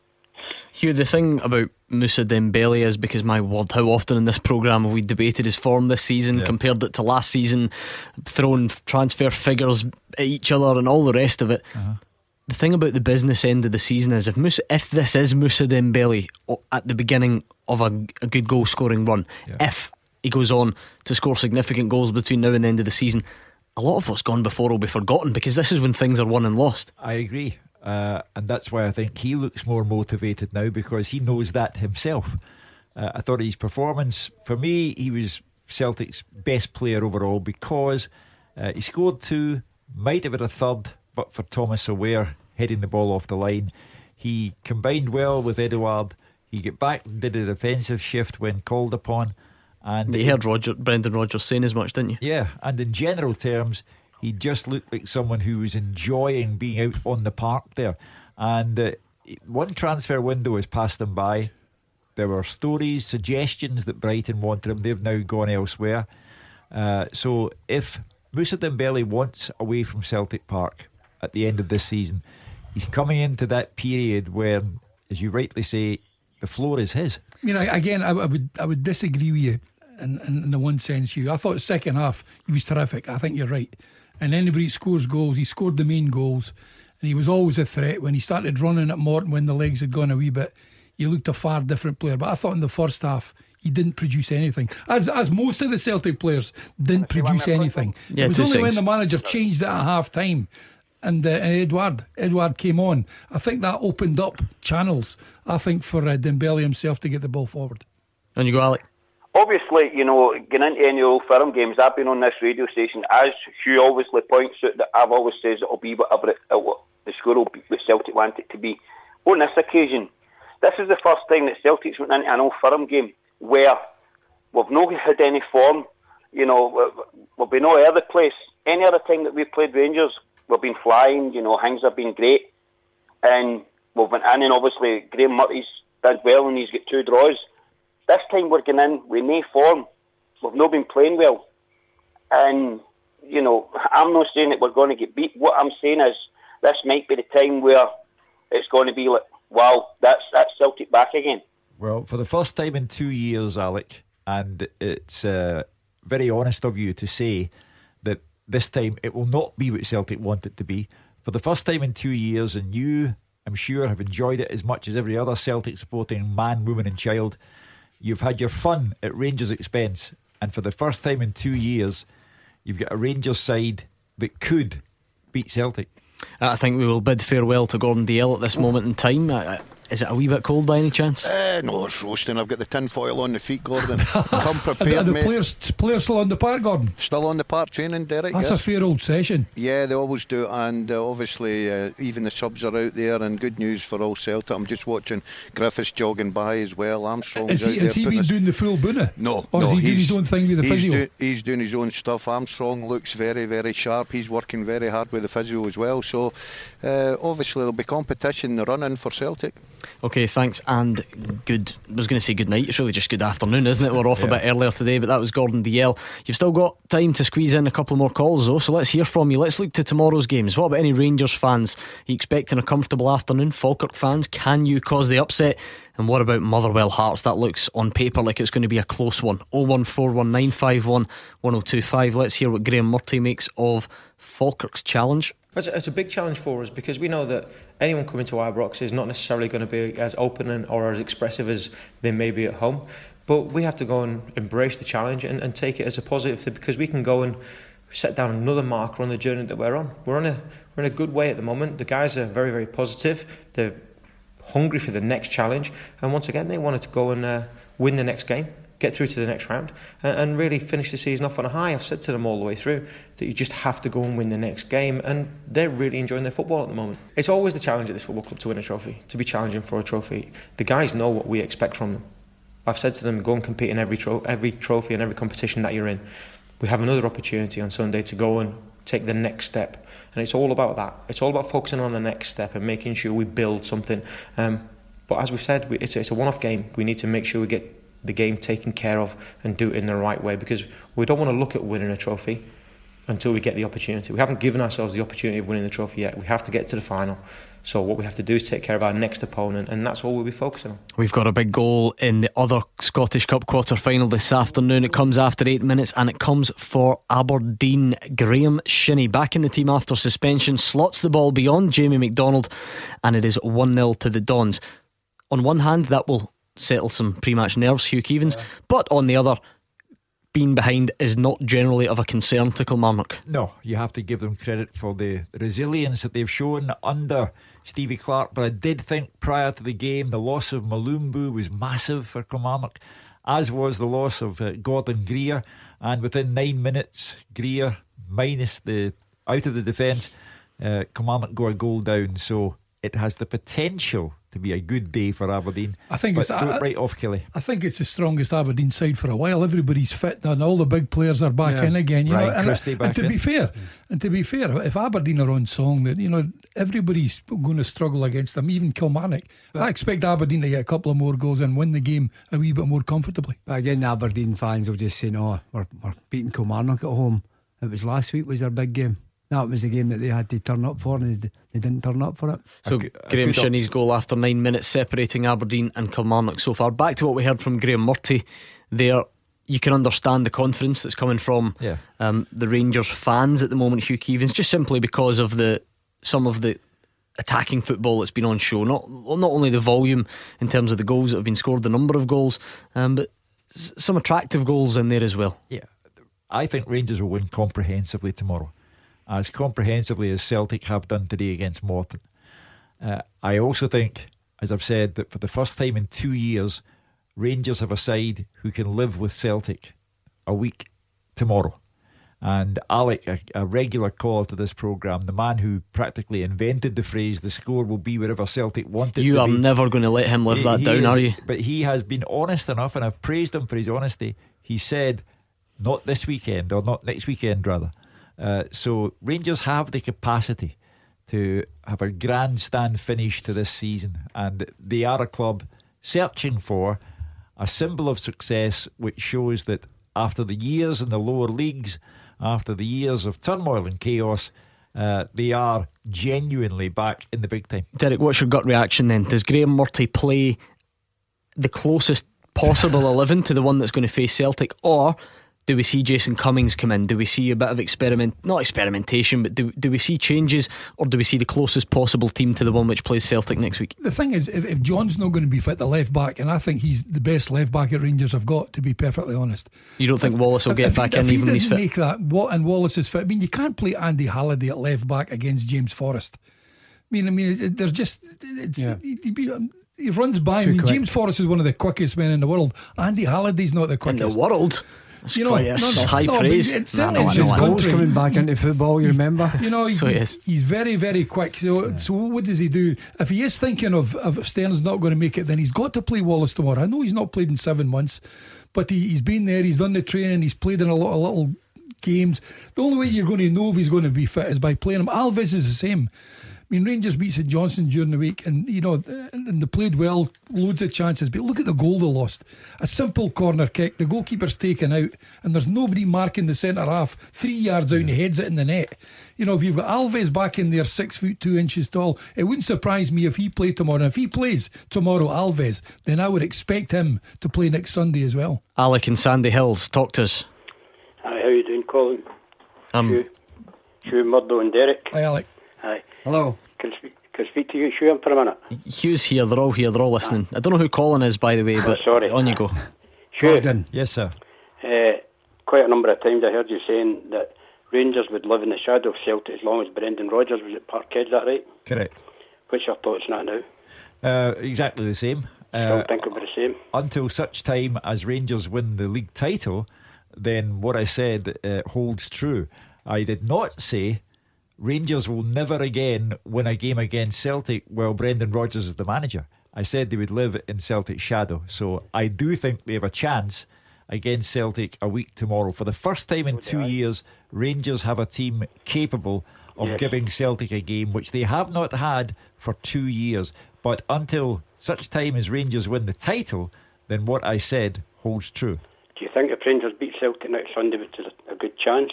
Hugh, the thing about Moussa Dembélé is, because my word, how often in this programme have we debated his form this season, yeah. compared it to last season, throwing transfer figures at each other and all the rest of it. Uh-huh. The thing about the business end of the season is, if Moussa, if this is Moussa Dembélé at the beginning of a, a good goal scoring run, yeah. if he goes on to score significant goals between now and the end of the season, a lot of what's gone before will be forgotten, because this is when things are won and lost. I agree. Uh, and that's why I think he looks more motivated now, because he knows that himself. uh, I thought his performance, for me, he was Celtic's best player overall, because uh, he scored two, might have had a third but for Thomas Aware heading the ball off the line. He combined well with Edouard. He got back and did a defensive shift when called upon, and you heard Roger, Brendan Rodgers saying as much, didn't you? Yeah, and in general terms, he just looked like someone who was enjoying being out on the park there. And uh, one transfer window has passed him by. There were stories, suggestions that Brighton wanted him. They've now gone elsewhere. Uh, so if Moussa Dembélé wants away from Celtic Park at the end of this season, he's coming into that period where, as you rightly say, the floor is his. I mean, again, I would I would disagree with you in, in, in the one sense, Hugh. I thought the second half, he was terrific. I think you're right. And anybody scores goals, he scored the main goals, and he was always a threat. When he started running at Morton, when the legs had gone a wee bit, he looked a far different player. But I thought in the first half he didn't produce anything, as as most of the Celtic players didn't produce anything. Yeah, it was only things. When the manager changed it at half time, and, uh, and Edouard Edouard came on, I think that opened up channels, I think, for uh, Dembélé himself to get the ball forward. And you go, Alec. Obviously, you know, getting into any Old Firm games, I've been on this radio station, as Hugh obviously points out, that I've always says it'll be whatever it, it'll, the score will be what Celtic want it to be. On this occasion, this is the first time that Celtic's went into an Old Firm game where we've not had any form. You know, we've been all over the place. Any other time that we've played Rangers, we've been flying, you know, things have been great. And we've been in, and obviously Graeme Murty's done well and he's got two draws. This time we're going in with no form. We've not been playing well. And, you know, I'm not saying that we're going to get beat. What I'm saying is, this might be the time where it's going to be like, wow, that's that's Celtic back again. Well, for the first time in two years, Alec, and it's uh, very honest of you to say that this time it will not be what Celtic want it to be. For the first time in two years, and you, I'm sure, have enjoyed it as much as every other Celtic supporting man, woman and child. You've had your fun at Rangers' expense, and for the first time in two years, you've got a Rangers side that could beat Celtic. I think we will bid farewell to Gordon Dalziel at this moment in time. I, I... Is it a wee bit cold by any chance? Uh, no, it's roasting. I've got the tin foil on the feet, Gordon. Come prepared. Are the mate. players, players still on the park, Gordon? Still on the park training, Derek. That's yes. a fair old session. Yeah, they always do. And uh, obviously uh, even the subs are out there. And good news for all Celtic. I'm just watching Griffiths jogging by as well. Armstrong's is he, out there. Has he been his... doing the full boona? No. Or no, is he doing his own thing with the he's physio? Do, he's doing his own stuff. Armstrong looks very, very sharp. He's working very hard with the physio as well. So uh, obviously there'll be competition in the run-in for Celtic. Okay, thanks and good. I was going to say good night. It's really just good afternoon, isn't it? We're off yeah. a bit earlier today, but that was Gordon Dalziel. You've still got time to squeeze in a couple more calls though, so let's hear from you. Let's look to tomorrow's games. What about any Rangers fans? Are you expecting a comfortable afternoon? Falkirk fans, can you cause the upset? And what about Motherwell Hearts? That looks on paper like it's going to be a close one. oh one four one nine five one one oh two five. Let's hear what Graeme Murty makes of Falkirk's challenge. It's a big challenge for us because we know that anyone coming to Ibrox is not necessarily going to be as open and or as expressive as they may be at home. But we have to go and embrace the challenge and, and take it as a positive thing, because we can go and set down another marker on the journey that we're on. We're on a we're in a good way at the moment. The guys are very, very positive. They're hungry for the next challenge. And once again, they wanted to go and uh, win the next game, get through to the next round and really finish the season off on a high. I've said to them all the way through that you just have to go and win the next game, and they're really enjoying their football at the moment. It's always the challenge at this football club to win a trophy, to be challenging for a trophy. The guys know what we expect from them. I've said to them, go and compete in every, tro- every trophy and every competition that you're in. We have another opportunity on Sunday to go and take the next step, and it's all about that. It's all about focusing on the next step and making sure we build something. Um, but as we've said, we, it's, it's a one-off game. We need to make sure we get the game taken care of and do it in the right way, because we don't want to look at winning a trophy until we get the opportunity. We haven't given ourselves the opportunity of winning the trophy yet. We have to get to the final. So what we have to do is take care of our next opponent, and that's all we'll be focusing on. We've got a big goal in the other Scottish Cup quarter-final this afternoon. It comes after eight minutes, and it comes for Aberdeen. Graeme Shinnie back in the team after suspension, slots the ball beyond Jamie McDonald, and it is one nil to the Dons. On one hand, that will settle some pre-match nerves, Hugh Keevans, yeah. but on the other, being behind is not generally of a concern to Kilmarnock. No, you have to give them credit for the resilience that they've shown under Stevie Clark. But I did think prior to the game the loss of Malumbu was massive for Kilmarnock, as was the loss of uh, Gordon Greer. And within nine minutes, Greer minus the out of the defence, uh, Kilmarnock go a goal down. So it has the potential to be a good day for Aberdeen. I think but it's do it right off, Kelly. I think it's the strongest Aberdeen side for a while. Everybody's fit and all the big players are back yeah. in again. You Ryan know, Christie and, back and to in. be fair, and to be fair, if Aberdeen are on song, then you know everybody's going to struggle against them, even Kilmarnock. But I expect Aberdeen to get a couple of more goals and win the game a wee bit more comfortably. But again, the Aberdeen fans will just say, "No, we're we're beating Kilmarnock at home." It was last week was their big game. That was the game that they had to turn up for, and they, they didn't turn up for it. So g- Graeme Shinnie's goal after nine minutes separating Aberdeen and Kilmarnock so far. Back to what we heard from Graeme Murty there. You can understand the confidence that's coming from yeah. um, the Rangers fans at the moment, Hugh Keevans, just simply because of the some of the attacking football that's been on show. Not not only the volume in terms of the goals that have been scored, the number of goals, um, but s- some attractive goals in there as well. Yeah, I think Rangers will win comprehensively tomorrow, as comprehensively as Celtic have done today against Morton. Uh, I also think, as I've said, that for the first time in two years, Rangers have a side who can live with Celtic a week tomorrow. And Alec, a, a regular call to this programme, the man who practically invented the phrase, the score will be wherever Celtic wanted you to be. You are never going to let him live he, that he down, is, are you? But he has been honest enough, and I've praised him for his honesty. He said, not this weekend, or not next weekend rather. Uh, so Rangers have the capacity to have a grandstand finish to this season, and they are a club searching for a symbol of success, which shows that after the years in the lower leagues, after the years of turmoil and chaos, uh, they are genuinely back in the big time. Derek, what's your gut reaction then? Does Graeme Murty play the closest possible eleven to the one that's going to face Celtic? Or do we see Jason Cummings come in? Do we see a bit of experiment, not experimentation, but do, do we see changes, or do we see the closest possible team to the one which plays Celtic next week? The thing is, if, if John's not going to be fit, the left back, and I think he's the best left back at Rangers have got, to be perfectly honest. You don't think if, Wallace will if, get if, back if, in if even when he's fit? Make that, and Wallace is fit. I mean, you can't play Andy Halliday at left back against James Forrest. I mean, I mean, there's just it's. Yeah. He'd be, um, He runs by me. James Forrest is one of the quickest men in the world. Andy Halliday's not the quickest in the world. That's, you know, quite a no, high no, praise. It's nah, no, his goals coming back into football. You he's, remember, you know, he, so he's, he's very, very quick. So, yeah. so what does he do if he is thinking of, of Stern's not going to make it? Then he's got to play Wallace tomorrow. I know he's not played in seven months, but he, he's been there. He's done the training. He's played in a lot of little games. The only way you're going to know if he's going to be fit is by playing him. Alves is the same. I mean, Rangers beat St Johnstone during the week, and you know, and they played well, loads of chances. But look at the goal they lost. A simple corner kick, the goalkeeper's taken out, and there's nobody marking the centre half three yards out, and he heads it in the net. You know, if you've got Alves back in there, six foot two inches tall, it wouldn't surprise me if he played tomorrow. And if he plays tomorrow, Alves, then I would expect him to play next Sunday as well. Alec in Sandy Hills, talk to us. Hi, how you doing, Colin? Um, Hugh, Hugh Murdo and Derek. Hi, Alec. Hi. Hello. Can I speak, can I speak to you, Hugh, for a minute? Hugh's here, they're all here, they're all listening. I don't know who Colin is, by the way, but sorry. On you go. Gordon. Yes, sir. Uh, quite a number of times I heard you saying that Rangers would live in the shadow of Celtic as long as Brendan Rodgers was at Parkhead, is that right? Correct. What's your thoughts on that now? Uh, exactly the same. Uh, I don't think it'll be the same. Until such time as Rangers win the league title, then what I said uh, holds true. I did not say Rangers will never again win a game against Celtic while Brendan Rodgers is the manager. I said they would live in Celtic's shadow. So I do think they have a chance against Celtic a week tomorrow. For the first time in two years, Rangers have a team capable of yes. giving Celtic a game, which they have not had for two years. But until such time as Rangers win the title, then what I said holds true. Do you think if Rangers beat Celtic next Sunday, which is a good chance,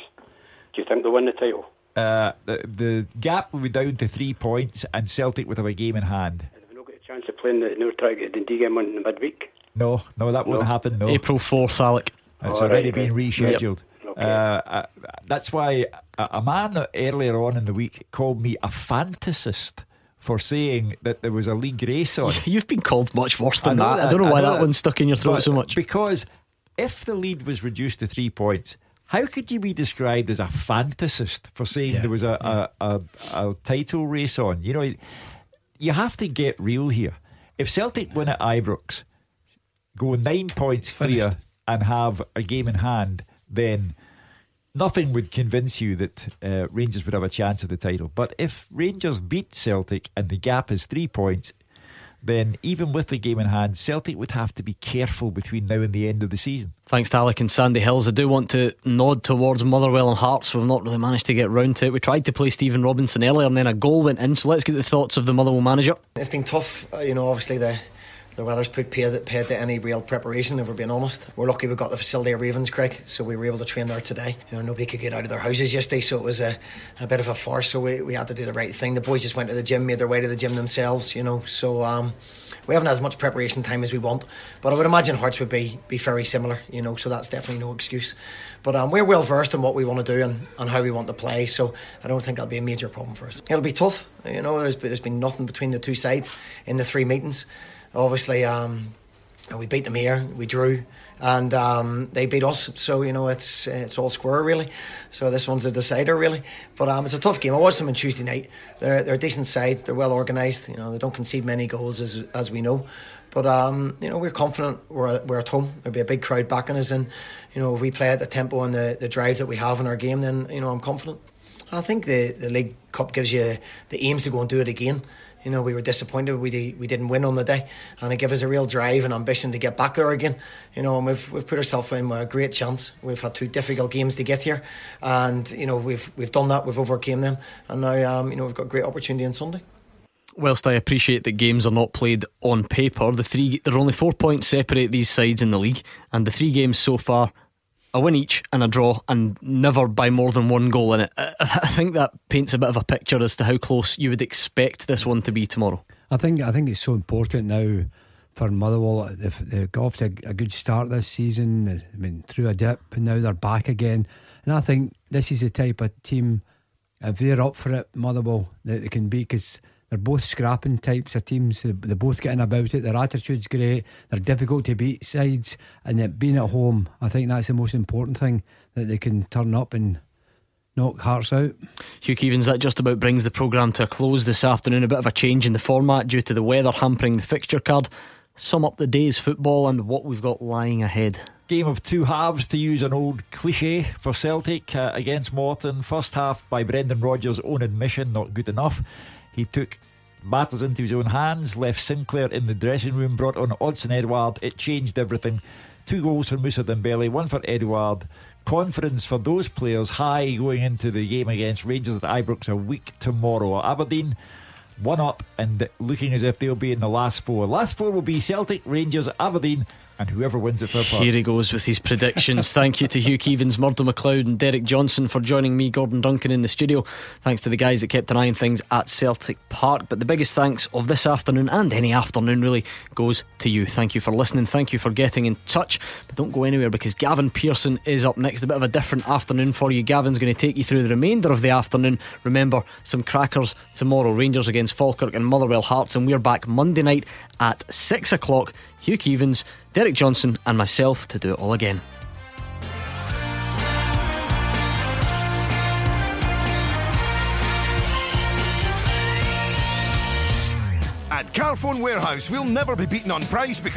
do you think they'll win the title? Uh, the, the gap will be down to three points, and Celtic would have a game in hand. And have we not got a chance of playing the North Track at Dundee game in the midweek? No, no, that no. won't happen. No, April fourth, Alec. It's oh, already right, been right. rescheduled. Yep. Okay. Uh, uh, that's why a, a man earlier on in the week called me a fantasist for saying that there was a league race on. You've been called much worse than I that. that. I don't know why know that, that one stuck in your throat so much. Because if the lead was reduced to three points, how could you be described as a fantasist for saying yeah, there was a, yeah. a, a, a title race on? You know, you have to get real here. If Celtic win at Ibrox, go nine points Finished. clear and have a game in hand, then nothing would convince you that uh, Rangers would have a chance of the title. But if Rangers beat Celtic and the gap is three points, then even with the game in hand, Celtic would have to be careful between now and the end of the season. Thanks to Alec and Sandy Hills. I do want to nod towards Motherwell and Hearts. We've not really managed to get round to it. We tried to play Stephen Robinson earlier and then a goal went in, so let's get the thoughts of the Motherwell manager. It's been tough, you know, obviously the the weather's put paid, paid to any real preparation, if we're being honest. We're lucky we got the facility at Ravenscraig, so we were able to train there today. You know, nobody could get out of their houses yesterday, so it was a, a bit of a farce, so we, we had to do the right thing. The boys just went to the gym, made their way to the gym themselves, you know, so um, we haven't had as much preparation time as we want, but I would imagine Hearts would be, be very similar, you know, so that's definitely no excuse. But um, we're well versed in what we want to do and, and how we want to play, so I don't think that'll be a major problem for us. It'll be tough, you know, there's, there's been nothing between the two sides in the three meetings. Obviously, um, we beat them here, we drew, and um, they beat us. So, you know, it's it's all square, really. So this one's a decider, really. But um, it's a tough game. I watched them on Tuesday night. They're they're a decent side. They're well organised. You know, they don't concede many goals, as as we know. But, um, you know, we're confident we're, we're at home. There'll be a big crowd backing us. And, you know, if we play at the tempo and the, the drive that we have in our game, then, you know, I'm confident. I think the, the League Cup gives you the aims to go and do it again. You know, we were disappointed we we didn't win on the day, and it gave us a real drive and ambition to get back there again. You know, and we've we've put ourselves in a great chance. We've had two difficult games to get here, and you know we've we've done that. We've overcame them, and now um, you know we've got a great opportunity on Sunday. Whilst I appreciate that games are not played on paper, the three there are only four points separate these sides in the league, and the three games so far, a win each and a draw, and never by more than one goal in it. I think that paints a bit of a picture as to how close you would expect this one to be tomorrow. I think I think it's so important now for Motherwell. They've, they've got off to a, a good start this season. I mean, through a dip, and now they're back again. And I think this is the type of team, if they're up for it, Motherwell, that they can beat, because they're both scrapping types of teams. They're both getting about it. Their attitude's great. They're difficult to beat sides. And that being at home, I think that's the most important thing, that they can turn up and knock Hearts out. Hugh Keevens, that just about brings the programme to a close this afternoon. A bit of a change in the format due to the weather hampering the fixture card. Sum up the day's football and what we've got lying ahead. Game of two halves, to use an old cliche, for Celtic uh, against Morton. First half, by Brendan Rodgers' own admission, not good enough. He took matters into his own hands, left Sinclair in the dressing room, brought on Odsonne Édouard. It changed everything. Two goals for Moussa Dembélé, one for Édouard. Confidence for those players high going into the game against Rangers at Ibrox a week tomorrow. Aberdeen one up and looking as if they'll be in the last four. Last four will be Celtic, Rangers, Aberdeen, and whoever wins at Fir Park. Here he goes with his predictions. Thank you to Hugh Keevens, Murdo McLeod and Derek Johnson for joining me, Gordon Duncan, in the studio. Thanks to the guys that kept an eye on things at Celtic Park. But the biggest thanks of this afternoon, and any afternoon really, goes to you. Thank you for listening, thank you for getting in touch. But don't go anywhere, because Gavin Pearson is up next. A bit of a different afternoon for you. Gavin's going to take you through the remainder of the afternoon. Remember, some crackers tomorrow, Rangers against Falkirk and Motherwell Hearts. And we're back Monday night at six o'clock. Hugh Keevens, Derek Johnson and myself to do it all again. At Carphone Warehouse, we'll never be beaten on price because